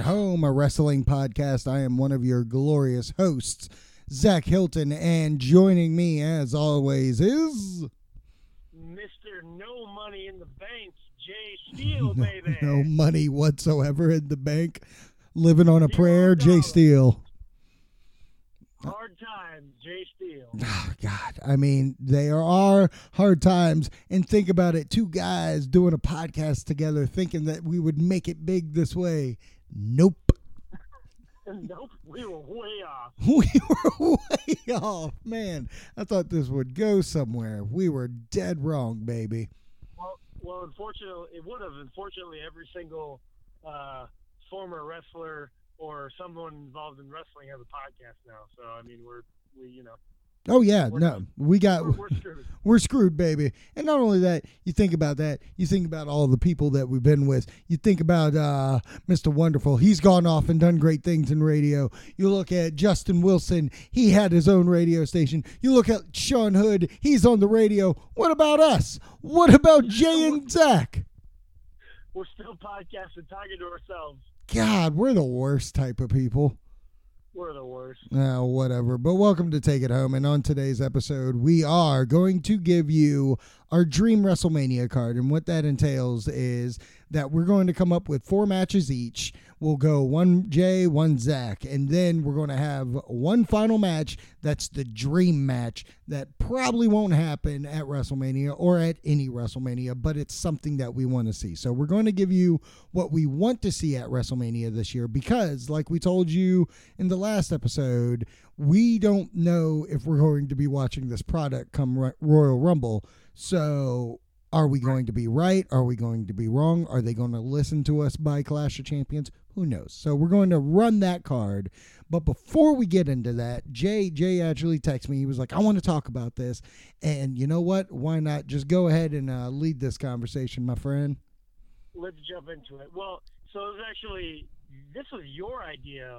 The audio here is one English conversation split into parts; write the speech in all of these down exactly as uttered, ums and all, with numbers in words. at Home, a wrestling podcast. I am one of your glorious hosts, Zach Hilton, and joining me, as always, is... Mister No Money in the Bank, Jay Steele, no, baby. No money whatsoever in the bank. Living on a Zero prayer, dollars. Jay Steele. Hard times, Jay Steele. Oh, God. I mean, there are hard times. And think about it. Two guys doing a podcast together thinking that we would make it big this way. Nope. Nope. We were way off. We were way off. Man, I thought this would go somewhere. We were dead wrong, baby. Well, well unfortunately, it would have. Unfortunately, every single uh, former wrestler or someone involved in wrestling has a podcast now. So, I mean, we're, we, you know. Oh, yeah. No, we got, we're, we're screwed. We're screwed, baby. And not only that, you think about that. You think about all the people that we've been with. You think about uh, Mister Wonderful. He's gone off and done great things in radio. You look at Justin Wilson. He had his own radio station. You look at Sean Hood. He's on the radio. What about us? What about Jay and Zach? We're still podcasting, talking to ourselves. God, we're the worst type of people. We're the worst. Oh, whatever. But welcome to Take It Home. And on today's episode, we are going to give you our dream WrestleMania card. And what that entails is that we're going to come up with four matches each. We'll go one Jay, one Zach. And then we're going to have one final match that's the dream match that probably won't happen at WrestleMania or at any WrestleMania, but it's something that we want to see. So we're going to give you what we want to see at WrestleMania this year because, like we told you in the last episode, we don't know if we're going to be watching this product come Royal Rumble. So are we going to be right? Are we going to be wrong? Are they going to listen to us by Clash of Champions? Who knows? So we're going to run that card. But before we get into that, Jay, Jay actually texted me. He was like, I want to talk about this. And you know what? Why not just go ahead and uh, lead this conversation, my friend? Let's jump into it. Well, so it was actually, this was your idea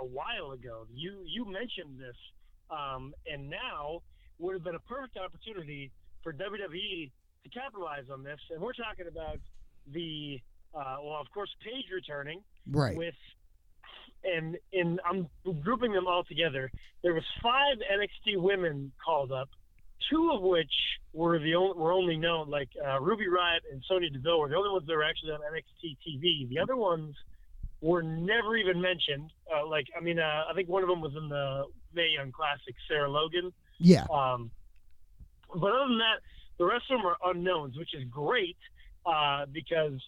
a while ago. You, you mentioned this. Um, and now would have been a perfect opportunity for W W E to capitalize on this. And we're talking about the, uh, well, of course, Paige returning. Right. With, and, and I'm grouping them all together. There was five N X T women called up, two of which were the only, were only known, like uh, Ruby Riott and Sonya Deville were the only ones that were actually on N X T T V. The other ones were never even mentioned. Uh, like, I mean, uh, I think one of them was in the Mae Young Classic, Sarah Logan. Yeah. Um, but other than that, the rest of them are unknowns, which is great uh, because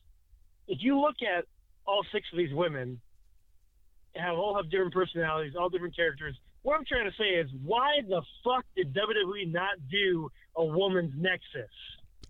if you look at all six of these women, have all have different personalities, all different characters. What I'm trying to say is, why the fuck did W W E not do a woman's nexus?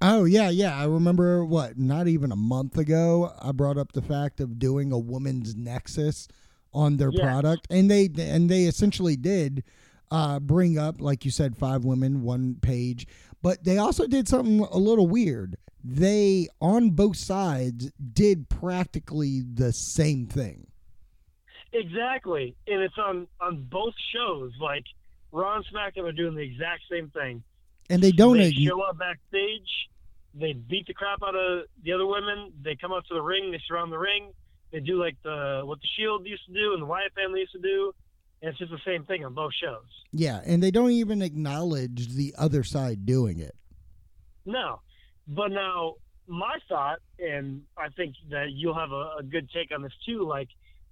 Oh, yeah, yeah. I remember, what, not even a month ago, I brought up the fact of doing a woman's nexus on their yes. product, and they and they essentially did. Uh, bring up, like you said, five women, one Paige. But they also did something a little weird. They, on both sides, did practically the same thing. Exactly. And it's on, on both shows. Like, Raw and SmackDown are doing the exact same thing. And they don't... They show up backstage. They beat the crap out of the other women. They come up to the ring. They surround the ring. They do, like, the what the Shield used to do and the Wyatt family used to do. And it's just the same thing on both shows. Yeah, and they don't even acknowledge the other side doing it. No. But now, my thought, and I think that you'll have a, a good take on this too, like,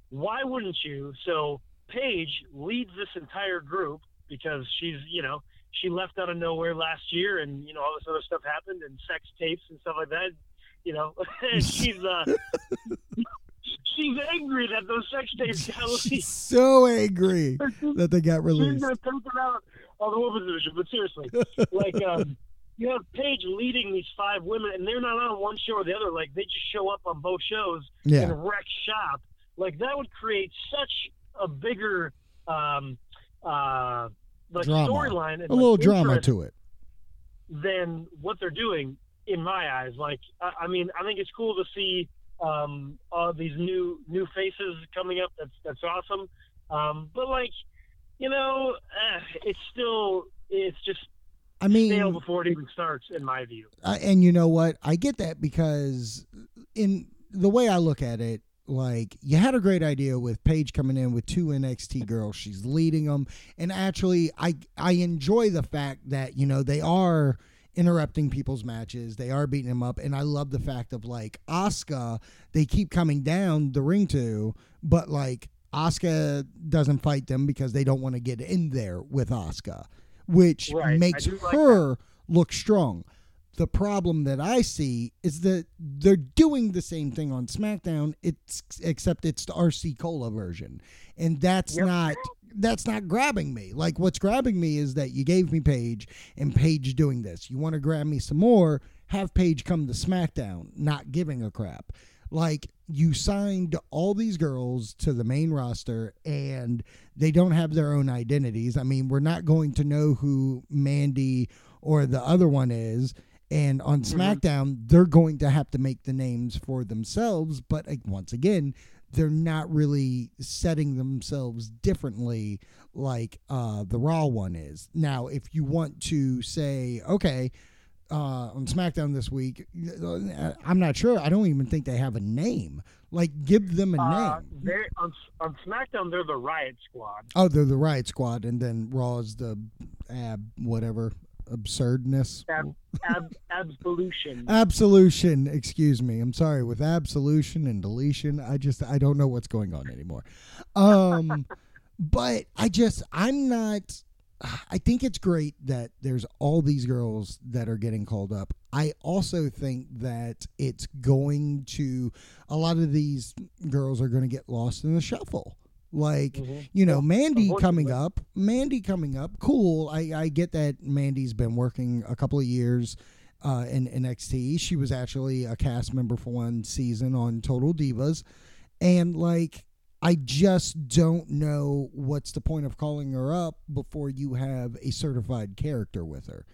why wouldn't you? So, Paige leads this entire group because she's, you know, she left out of nowhere last year and, you know, all this other stuff happened and sex tapes and stuff like that. You know, and she's... uh She's angry that those sex tapes got released. She's so angry that they got released. She's going to take them out on the women's division, but seriously. like, um, you have Paige leading these five women, and they're not on one show or the other. Like, they just show up on both shows yeah. and wreck shop. Like, that would create such a bigger um, uh, like storyline. A little like, drama to it. Than what they're doing, in my eyes. Like, I, I mean, I think it's cool to see... Um, all these new new faces coming up. That's that's awesome. Um, but like, you know, eh, it's still it's just. I mean, stale before it even starts, in my view. Uh, and you know what? I get that because in the way I look at it, like, you had a great idea with Paige coming in with two N X T girls. She's leading them. And actually, I I enjoy the fact that, you know, they are interrupting people's matches. They are beating them up. And I love the fact of, like, Asuka, they keep coming down the ring to, but, like, Asuka doesn't fight them because they don't want to get in there with Asuka, which right. makes her like look strong. The problem that I see is that they're doing the same thing on SmackDown, it's except it's the R C Cola version. And that's yep. not that's not grabbing me. Like, what's grabbing me is that you gave me Paige and Paige doing this. You want to grab me some more, have Paige come to SmackDown, not giving a crap. Like, you signed all these girls to the main roster and they don't have their own identities. I mean, we're not going to know who Mandy or the other one is. And on SmackDown, they're going to have to make the names for themselves. But once again, they're not really setting themselves differently like uh, the Raw one is. Now, if you want to say, okay, uh, on SmackDown this week, I'm not sure. I don't even think they have a name. Like, give them a uh, name. On, on SmackDown, they're the Riot Squad. Oh, they're the Riot Squad. And then Raw is the ab whatever. absurdness ab, ab, absolution absolution excuse me I'm sorry with absolution and deletion I just I don't know what's going on anymore um but I just I'm not I think it's great that there's all these girls that are getting called up. I also think that it's going to a lot of these girls are going to get lost in the shuffle. Like, mm-hmm. you know, Mandy coming up, Mandy coming up, cool. I, I get that Mandy's been working a couple of years uh, in N X T. She was actually a cast member for one season on Total Divas. And, like, I just don't know what's the point of calling her up before you have a certified character with her.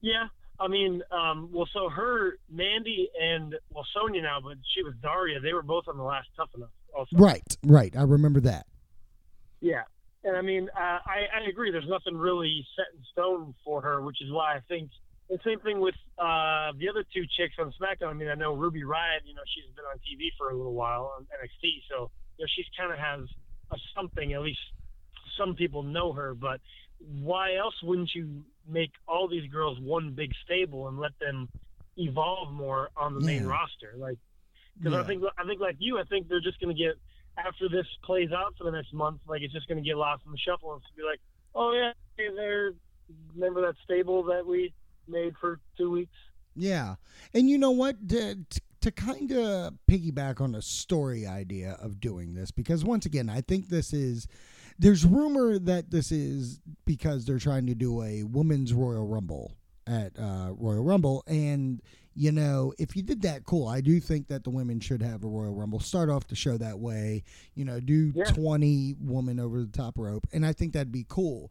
Yeah, I mean, um, well, so her, Mandy, and, well, Sonya now, but she was Daria. They were both on the last Tough Enough. Also. Right, right. I remember that. Yeah. And I mean, uh, I, I agree. There's nothing really set in stone for her, which is why I think the same thing with uh, the other two chicks on SmackDown. I mean, I know Ruby Riott, you know, she's been on T V for a little while on N X T. So, you know, she's kind of has a something, at least some people know her. But why else wouldn't you make all these girls one big stable and let them evolve more on the yeah. main roster? Like, Because yeah. I think, I think like you, I think they're just going to get, after this plays out for the next month, like it's just going to get lost in the shuffle and be like, oh yeah, they're, remember that stable that we made for two weeks? Yeah. And you know what? To, to kind of piggyback on a story idea of doing this, because once again, I think this is, there's rumor that this is because they're trying to do a women's Royal Rumble at uh, Royal Rumble, and you know, if you did that, cool. I do think that the women should have a Royal Rumble. Start off the show that way. You know, do yeah. twenty women over the top rope. And I think that'd be cool.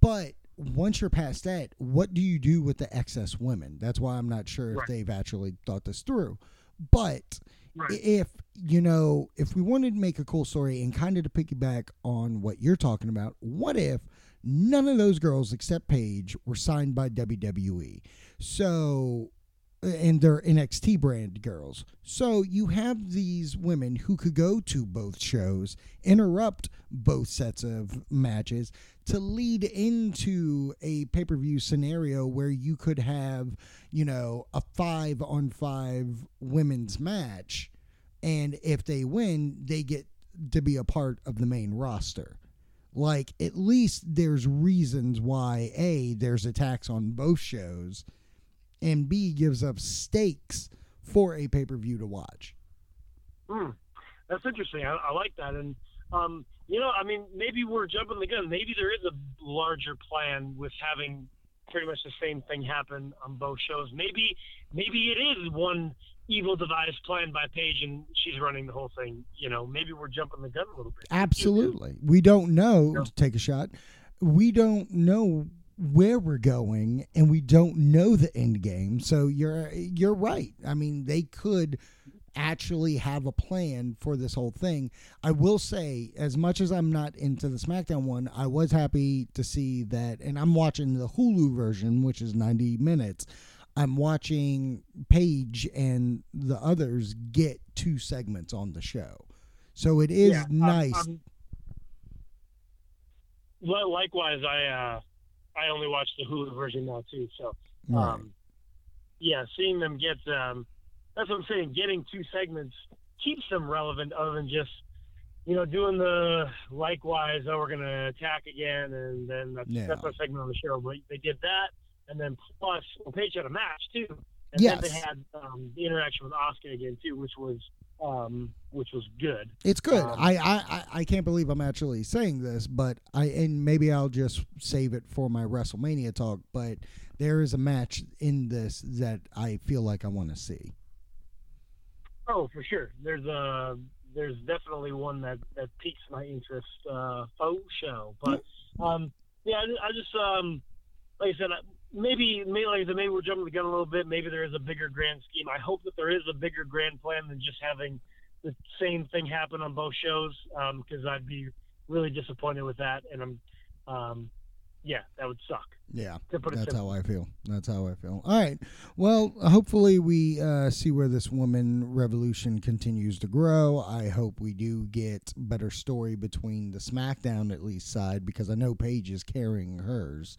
But once you're past that, what do you do with the excess women? That's why I'm not sure right. if they've actually thought this through. But right. if, you know, if we wanted to make a cool story and kind of to piggyback on what you're talking about, what if none of those girls except Paige were signed by W W E? So... and they're N X T brand girls. So you have these women who could go to both shows, interrupt both sets of matches to lead into a pay-per-view scenario where you could have, you know, a five on five women's match. And if they win, they get to be a part of the main roster. Like, at least there's reasons why A, there's attacks on both shows, and B, gives up stakes for a pay-per-view to watch. Mm, that's interesting. I, I like that. And, um, you know, I mean, maybe we're jumping the gun. Maybe there is a larger plan with having pretty much the same thing happen on both shows. Maybe maybe it is one evil device planned by Paige and she's running the whole thing. You know, maybe we're jumping the gun a little bit. Absolutely. We don't know. No. Take a shot. We don't know where we're going, and we don't know the end game. So you're you're right. I mean, they could actually have a plan for this whole thing. I will say, as much as I'm not into the SmackDown one, I was happy to see that, and I'm watching the Hulu version, which is ninety minutes. I'm watching Paige and the others get two segments on the show. So it is yeah, nice. Um, likewise, I uh, I only watch the Hulu version now too. So, um, right. yeah, seeing them get um, that's what I'm saying. Getting two segments keeps them relevant, other than just you know doing the likewise. Oh, we're gonna attack again, and then that's, yeah. that's our segment on the show. But they did that, and then plus, well, Paige had a match too, and yes. then they had um, the interaction with Asuka again too, which was. Um, which was good. It's good. Um, I, I, I can't believe I'm actually saying this, but I and maybe I'll just save it for my WrestleMania talk, but there is a match in this that I feel like I want to see. Oh, for sure. There's a there's definitely one that, that piques my interest uh, for show. But um, yeah, I, I just um, like I said, I, Maybe, maybe, like I said, maybe we're jumping the gun a little bit. Maybe there is a bigger grand scheme. I hope that there is a bigger grand plan than just having the same thing happen on both shows, because um, I'd be really disappointed with that. And I'm, um, yeah, that would suck. Yeah, to put it that's simple. how I feel. That's how I feel. All right. Well, hopefully we uh, see where this woman revolution continues to grow. I hope we do get better story between the SmackDown at least side, because I know Paige is carrying hers.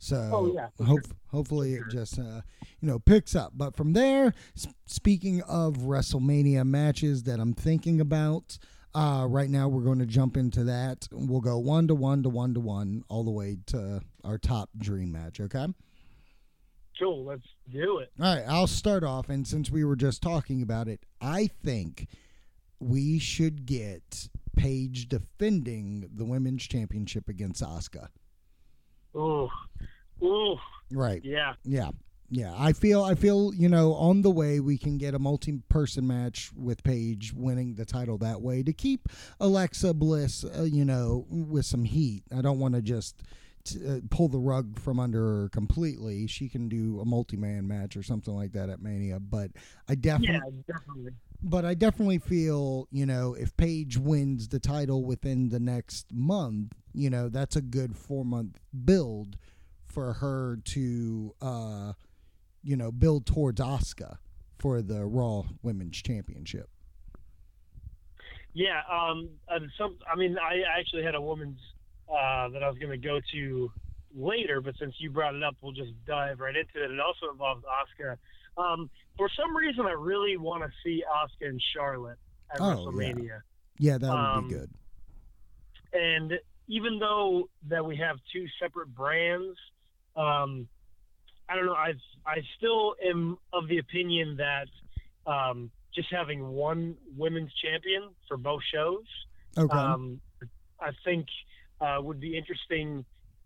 So oh, yeah, hope, sure. hopefully it just, uh, you know, picks up. But from there, sp- speaking of WrestleMania matches that I'm thinking about, uh, right now we're going to jump into that. We'll go one to one to one to one all the way to our top dream match, okay? Cool, let's do it. All right, I'll start off. And since we were just talking about it, I think we should get Paige defending the Women's Championship against Asuka. Oh, oh, right. Yeah, yeah, yeah. I feel, I feel, you know, on the way we can get a multi-person match with Paige winning the title that way to keep Alexa Bliss, uh, you know, with some heat. I don't want to just t- uh, pull the rug from under her completely. She can do a multi-man match or something like that at Mania. But I definitely, yeah, definitely. But I definitely feel, you know, if Paige wins the title within the next month, you know, that's a good four-month build for her to, uh, you know, build towards Asuka for the Raw Women's Championship. Yeah, um, and some, I mean, I actually had a woman's uh, that I was going to go to later, but since you brought it up, we'll just dive right into it. It also involves Asuka. Um, for some reason, I really want to see Asuka and Charlotte at oh, WrestleMania. Yeah, yeah that would um, be good. And even though that we have two separate brands, um, I don't know. I I still am of the opinion that um, just having one women's champion for both shows, okay. um, I think uh, would be interesting.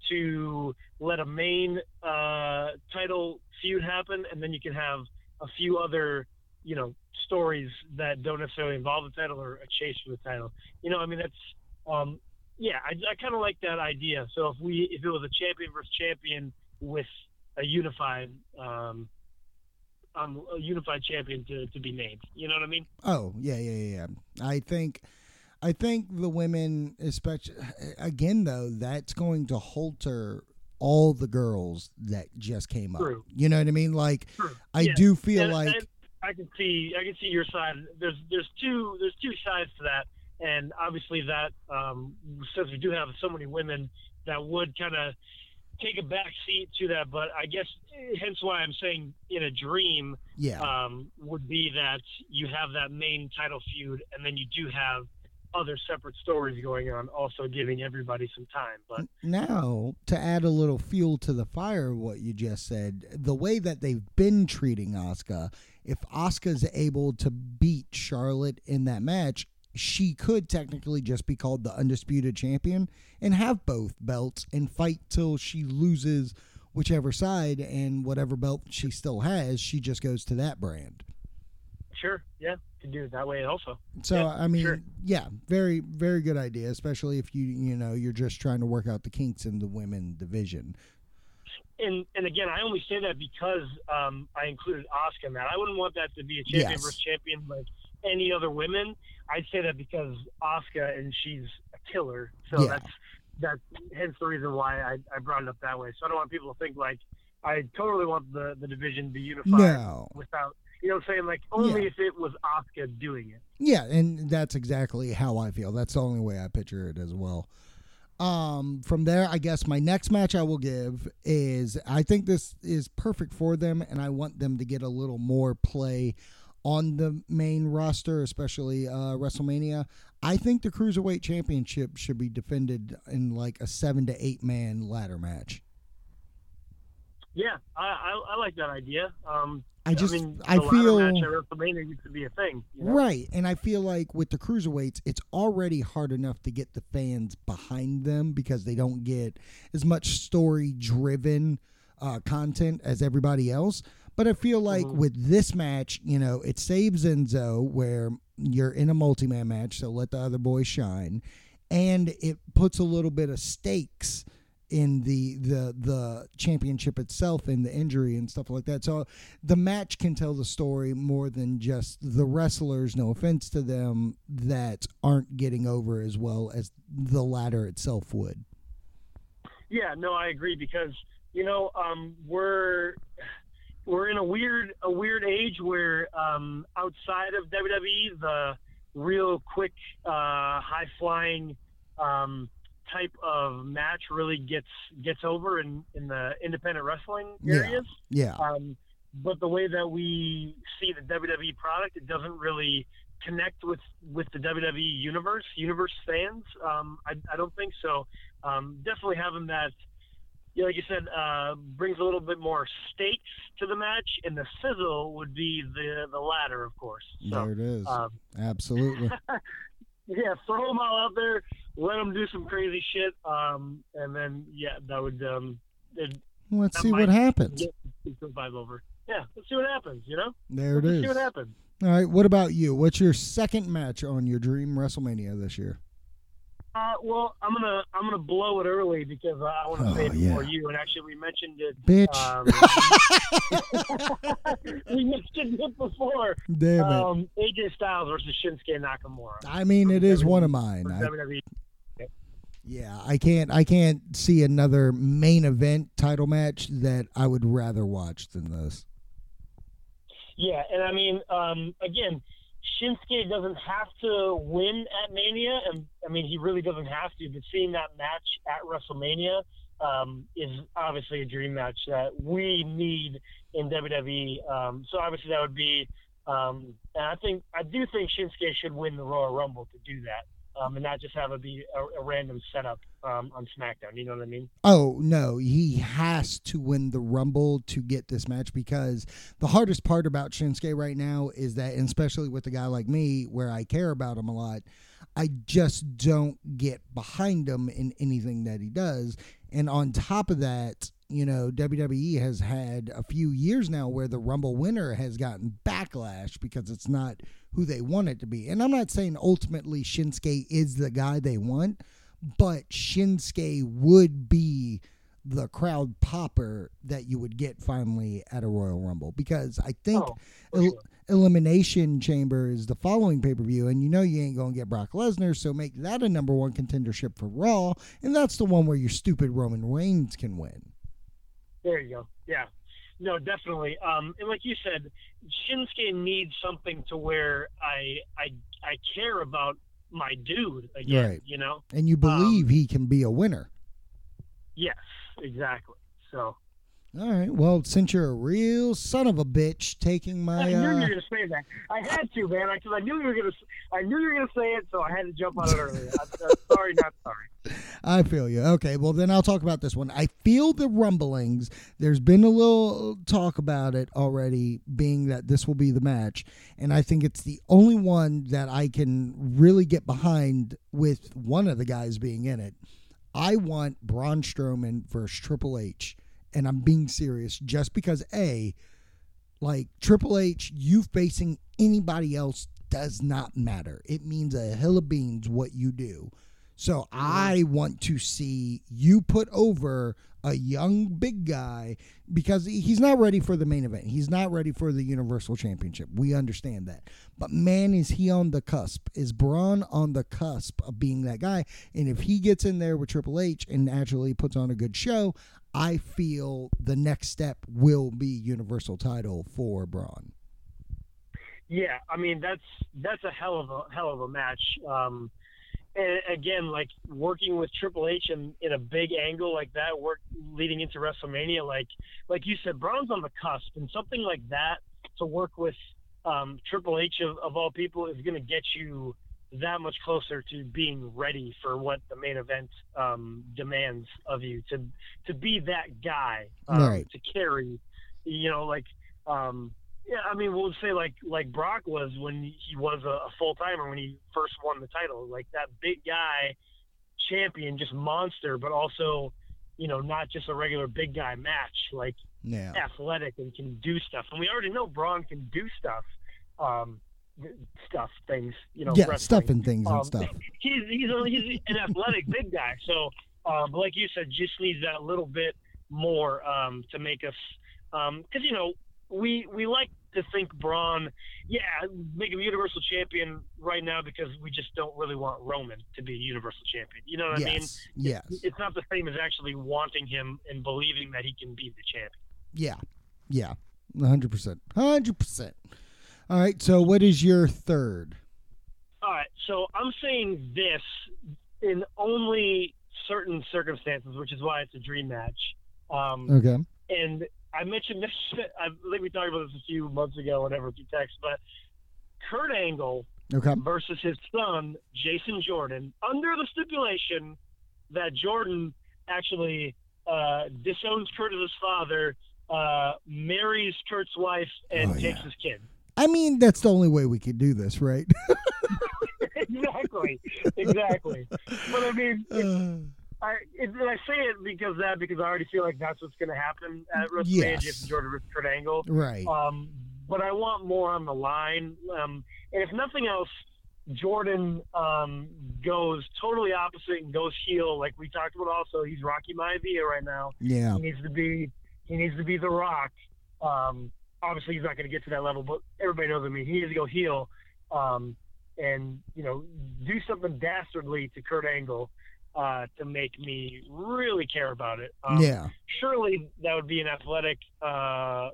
To let a main uh, title feud happen, and then you can have a few other, you know, stories that don't necessarily involve the title or a chase for the title. You know, I mean, that's, um, yeah, I, I kind of like that idea. So if we, if it was a champion versus champion with a unified, um, um, a unified champion to, to be named, you know what I mean? Oh yeah, yeah, yeah. I think. I think the women, especially, again, though, that's going to halter all the girls that just came up. True. You know what I mean? Like, True. I yeah. do feel and, like and I can see, I can see your side. There's, there's two, there's two sides to that, and obviously that, um, since we do have so many women, that would kind of take a back seat to that. But I guess, hence why I'm saying, in a dream, yeah, um, would be that you have that main title feud, and then you do have other separate stories going on, also giving everybody some time. But now, to add a little fuel to the fire, what you just said, the way that they've been treating Asuka, if Asuka's able to beat Charlotte in that match, she could technically just be called the undisputed champion and have both belts and fight till she loses whichever side, and whatever belt she still has, she just goes to that brand. Sure, yeah. Can do it that way also. So yeah, I mean, sure. yeah, very, very good idea, especially if you you know you're just trying to work out the kinks in the women division. And and again, I only say that because um, I included Asuka in that. I wouldn't want that to be a champion yes. versus champion like any other women. I'd say that because Asuka, and she's a killer, so yeah. that's that's hence the reason why I, I brought it up that way. So I don't want people to think like I totally want the, the division to be unified no. without, you know what I'm saying? Like, only yeah. if it was Asuka doing it. Yeah, and that's exactly how I feel. That's the only way I picture it as well. Um, from there, I guess my next match I will give is, I think this is perfect for them, and I want them to get a little more play on the main roster, especially uh, WrestleMania. I think the Cruiserweight Championship should be defended in like a seven to eight man ladder match. Yeah, I, I, I like that idea. Um, I just I, mean, I feel match at WrestleMania used to be a thing, you know? Right, and I feel like with the cruiserweights, it's already hard enough to get the fans behind them because they don't get as much story-driven uh, content as everybody else. But I feel like mm-hmm. with this match, you know, it saves Enzo where you're in a multi-man match, so let the other boys shine, and it puts a little bit of stakes in the, the the championship itself and the injury and stuff like that. So the match can tell the story more than just the wrestlers, no offense to them, that aren't getting over as well as the ladder itself would. Yeah, no, I agree because, you know, um, we're we're in a weird a weird age where um, outside of W W E, the real quick, uh, high-flying um type of match really gets gets over in, in the independent wrestling areas. Yeah. yeah. Um, but the way that we see the W W E product, it doesn't really connect with, with the W W E universe, universe fans. Um, I, I don't think so. Um, definitely having that, you know, like you said, uh, brings a little bit more stakes to the match, and the sizzle would be the, the latter, of course. So, there it is. Um, Absolutely. Yeah, throw them all out there. Let them do some crazy shit, um, and then yeah, that would. Um, it, let's that see what happens. Survive over. Yeah, let's see what happens. You know, there let's it is. See what happens. All right, what about you? What's your second match on your dream WrestleMania this year? Uh, well, I'm gonna I'm gonna blow it early because uh, I want to oh, say it yeah. before you. And actually, we mentioned it, bitch. Um, we mentioned it before. Damn it. Um, A J Styles versus Shinsuke Nakamura. I mean, it is one of mine. I, yeah, I can't I can't see another main event title match that I would rather watch than this. Yeah, and I mean, um, again. Shinsuke doesn't have to win at Mania, and I mean he really doesn't have to. But seeing that match at WrestleMania um, is obviously a dream match that we need in W W E. Um, so obviously that would be, um, and I think I do think Shinsuke should win the Royal Rumble to do that, um, and not just have it be a, a random setup um, on SmackDown. You know what I mean? Oh no, he has to win the Rumble to get this match because the hardest part about Shinsuke right now is that, and especially with a guy like me, where I care about him a lot, I just don't get behind him in anything that he does. And on top of that, you know, W W E has had a few years now where the Rumble winner has gotten backlash because it's not who they want it to be. And I'm not saying ultimately Shinsuke is the guy they want, but Shinsuke would be the crowd popper that you would get finally at a Royal Rumble. Because I think oh, for sure. El- Elimination Chamber is the following pay-per-view, and you know you ain't going to get Brock Lesnar, so make that a number one contendership for Raw, and that's the one where your stupid Roman Reigns can win. There you go. Yeah. No, definitely. Um, and like you said, Shinsuke needs something to where I I I care about my dude again, right. you know? And you believe um, he can be a winner. Yes, exactly. So. All right. Well, since you're a real son of a bitch, taking my. I knew uh, you were going to say that. I had to, man. I, cause I knew you were going to. I knew you were going to say it, so I had to jump on it earlier. I'm, I'm sorry, not sorry. I feel you. Okay. Well, then I'll talk about this one. I feel the rumblings. There's been a little talk about it already, being that this will be the match, and I think it's the only one that I can really get behind with one of the guys being in it. I want Braun Strowman versus Triple H. And I'm being serious just because, A, like Triple H, you facing anybody else does not matter. It means a hill of beans what you do. So I want to see you put over a young big guy, because he's not ready for the main event. He's not ready for the Universal Championship. We understand that. But man, is he on the cusp? Is Braun on the cusp of being that guy? And if he gets in there with Triple H and actually puts on a good show, I feel the next step will be Universal title for Braun. Yeah, I mean, that's that's a hell of a hell of a match. Um, and again, like working with Triple H in, in a big angle like that, work leading into WrestleMania, like like you said, Braun's on the cusp, and something like that to work with um, Triple H of, of all people is going to get you that much closer to being ready for what the main event um, demands of you to to be that guy um, right. to carry, you know, like. Um, Yeah, I mean, we'll say like like Brock was when he was a, a full-timer when he first won the title. Like that big guy champion, just monster, but also, you know, not just a regular big guy match. Like yeah. athletic and can do stuff. And we already know Braun can do stuff. Um, stuff, things, you know. Yeah, wrestling. stuff and things um, and stuff. He's, he's, he's an athletic big guy. So, uh, but like you said, just needs that little bit more um, to make us um, – because, you know, We we like to think Braun, yeah, make him Universal Champion right now because we just don't really want Roman to be Universal Champion. You know what yes, I mean? Yes. It's, it's not the same as actually wanting him and believing that he can be the champion. Yeah, yeah, one hundred percent. one hundred percent. All right, so what is your third? All right, so I'm saying this in only certain circumstances, which is why it's a dream match. Um, okay. And I mentioned this, I think we talked about this a few months ago, whatever, through text, but Kurt Angle okay. versus his son, Jason Jordan, under the stipulation that Jordan actually uh, disowns Kurt as his father, uh, marries Kurt's wife, and oh, takes yeah. his kid. I mean, that's the only way we could do this, right? Exactly. Exactly. But I mean... It, I, and I say it because that because I already feel like that's what's going to happen at WrestleMania yes. Jason Jordan versus Kurt Angle. Right. Um, but I want more on the line. Um, and if nothing else, Jordan um, goes totally opposite and goes heel, like we talked about. Also, he's Rocky Maivia right now. Yeah. He needs to be. He needs to be The Rock. Um, obviously, he's not going to get to that level, but everybody knows what I mean. He needs to go heel, um, and you know, do something dastardly to Kurt Angle. Uh, to make me really care about it. Um, yeah. Surely that would be an athletic, uh,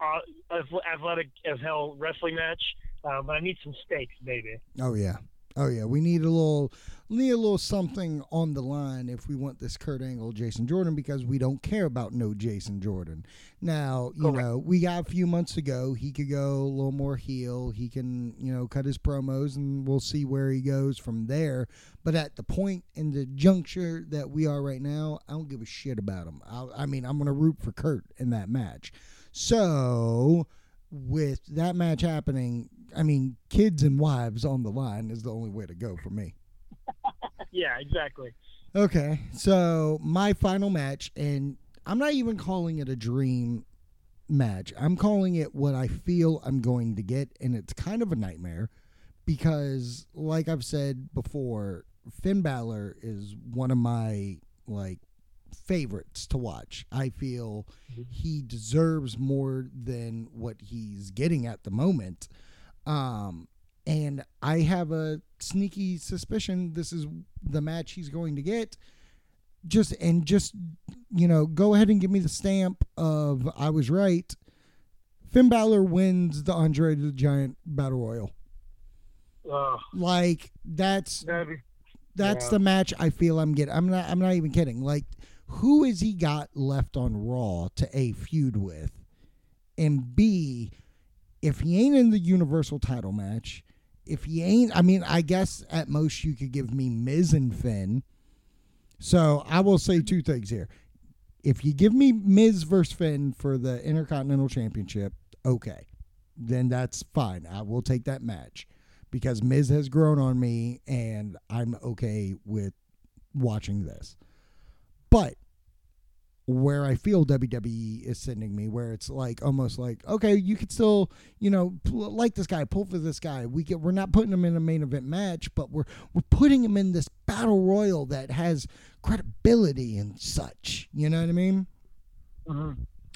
uh, athletic as hell wrestling match. Uh, but I need some stakes, baby. Oh yeah, oh yeah. We need a little, need a little something on the line if we want this Kurt Angle, Jason Jordan, because we don't care about no Jason Jordan. Now you Correct. know we got a few months ago. He could go a little more heel. He can you know cut his promos, and we'll see where he goes from there. But at the point in the juncture that we are right now, I don't give a shit about him. I'll, I mean, I'm going to root for Kurt in that match. So, with that match happening, I mean, kids and wives on the line is the only way to go for me. Yeah, exactly. Okay, so my final match, and I'm not even calling it a dream match. I'm calling it what I feel I'm going to get, and it's kind of a nightmare because, like I've said before, Finn Balor is one of my, like, favorites to watch. I feel he deserves more than what he's getting at the moment. Um, and I have a sneaky suspicion this is the match he's going to get. Just, and just, you know, go ahead and give me the stamp of I was right. Finn Balor wins the Andre the Giant Battle Royal. Oh. Like, that's... That'd- That's yeah. the match I feel I'm getting. I'm not. I'm not even kidding. Like, who has he got left on Raw to A, feud with, and B, if he ain't in the Universal title match, if he ain't, I mean, I guess at most you could give me Miz and Finn. So I will say two things here. If you give me Miz versus Finn for the Intercontinental Championship, okay, then that's fine. I will take that match. Because Miz has grown on me, and I'm okay with watching this. But where I feel W W E is sending me, where it's like almost like, okay, you could still, you know, like this guy, pull for this guy. We get, we're not putting him in a main event match, but we're we're putting him in this battle royal that has credibility and such. You know what I mean? Uh-huh.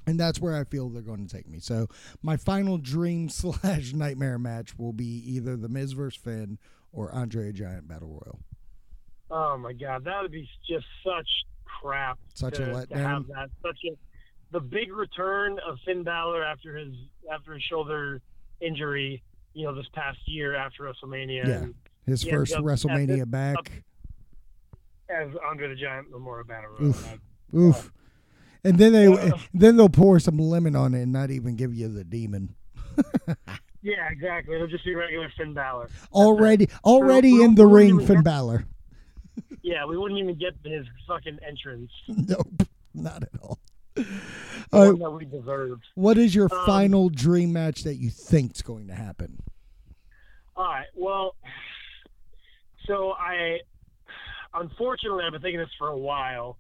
And that's where I feel they're going to take me. So my final dream slash nightmare match will be either the Miz versus Finn or Andre the Giant Battle Royal. Oh my God, that would be just such crap. Such to, a letdown. To have that, such a the big return of Finn Balor after his after his shoulder injury, you know, this past year after WrestleMania. Yeah, his first WrestleMania back as Andre the Giant Memorial Battle Royal. Oof. That, Oof. Uh, And then they, uh, then they'll pour some lemon on it and not even give you the demon. Yeah, exactly. It'll just be regular Finn Balor. Already, already we'll, in the we'll, ring, we'll, Finn Balor. Yeah, we wouldn't even get his fucking entrance. Nope, not at all. Uh, that we deserved. What is your um, final dream match that you think's going to happen? All right. Well, so I, unfortunately, I've been thinking this for a while.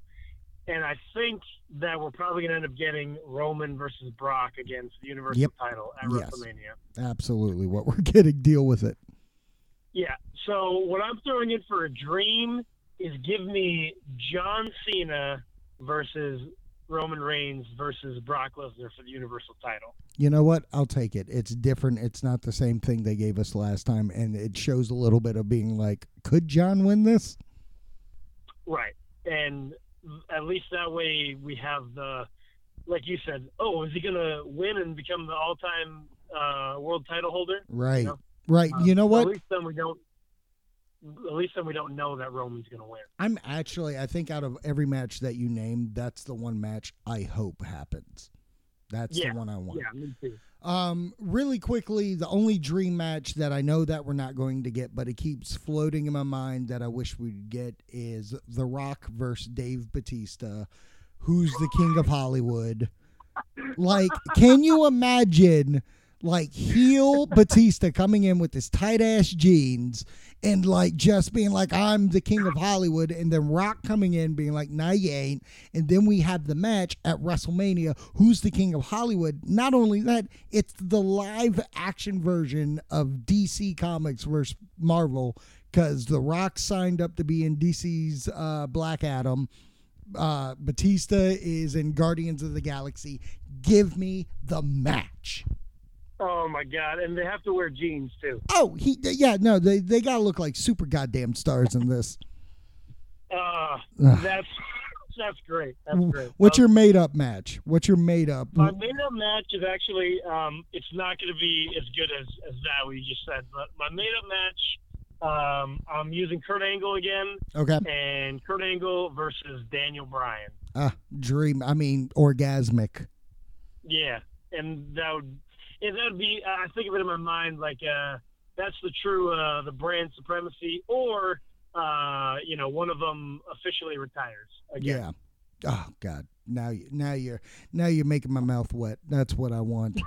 And I think that we're probably going to end up getting Roman versus Brock again for the Universal yep. title at yes. WrestleMania. Absolutely. What we're getting, deal with it. Yeah. So what I'm throwing in for a dream is give me John Cena versus Roman Reigns versus Brock Lesnar for the Universal title. You know what? I'll take it. It's different. It's not the same thing they gave us last time. And it shows a little bit of being like, could John win this? Right. And at least that way we have the, like you said, oh, is he going to win and become the all-time uh, world title holder? Right, you know? right. Um, you know what? At least then we don't. At least then we don't know that Roman's going to win. I'm actually, I think out of every match that you named, that's the one match I hope happens. That's yeah, the one I want. Yeah, me too. Um, really quickly, the only dream match that I know that we're not going to get, but it keeps floating in my mind that I wish we'd get, is The Rock versus Dave Bautista. Who's the king of Hollywood? Like, can you imagine, like, heel Batista coming in with his tight-ass jeans and, like, just being like, I'm the king of Hollywood, and then Rock coming in being like, nah, you ain't, and then we have the match at WrestleMania, who's the king of Hollywood? Not only that, it's the live-action version of D C Comics versus Marvel, because The Rock signed up to be in D C's uh, Black Adam. Uh, Batista is in Guardians of the Galaxy. Give me the match. Oh, my God. And they have to wear jeans, too. Oh, he yeah, no, they they got to look like super goddamn stars in this. Uh, that's that's great. That's great. What's um, your made-up match? What's your made-up? My made-up match is actually, um, it's not going to be as good as, as that we just said, but my made-up match, um, I'm using Kurt Angle again. Okay. And Kurt Angle versus Daniel Bryan. Ah, dream. I mean, orgasmic. Yeah, and that would... Yeah, that would be, I think of it in my mind, like, uh, that's the true, uh, the brand supremacy, or, uh, you know, one of them officially retires again. Yeah. Oh, God. Now, you, now you're, now you're making my mouth wet. That's what I want.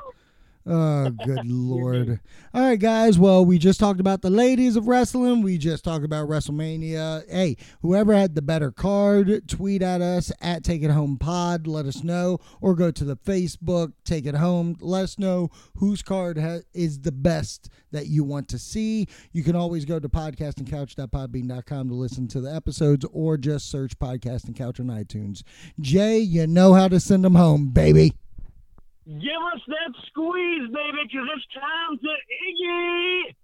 Oh, good Lord. All right, guys. Well, we just talked about the ladies of wrestling. We just talked about WrestleMania. Hey, whoever had the better card, tweet at us at Take It Home Pod. Let us know. Or go to the Facebook, Take It Home. Let us know whose card ha- is the best that you want to see. You can always go to podcasting couch dot podbean dot com to listen to the episodes, or just search Podcasting Couch on iTunes. Jay, you know how to send them home, baby. Give us that squeeze, baby, because it's time to Iggy!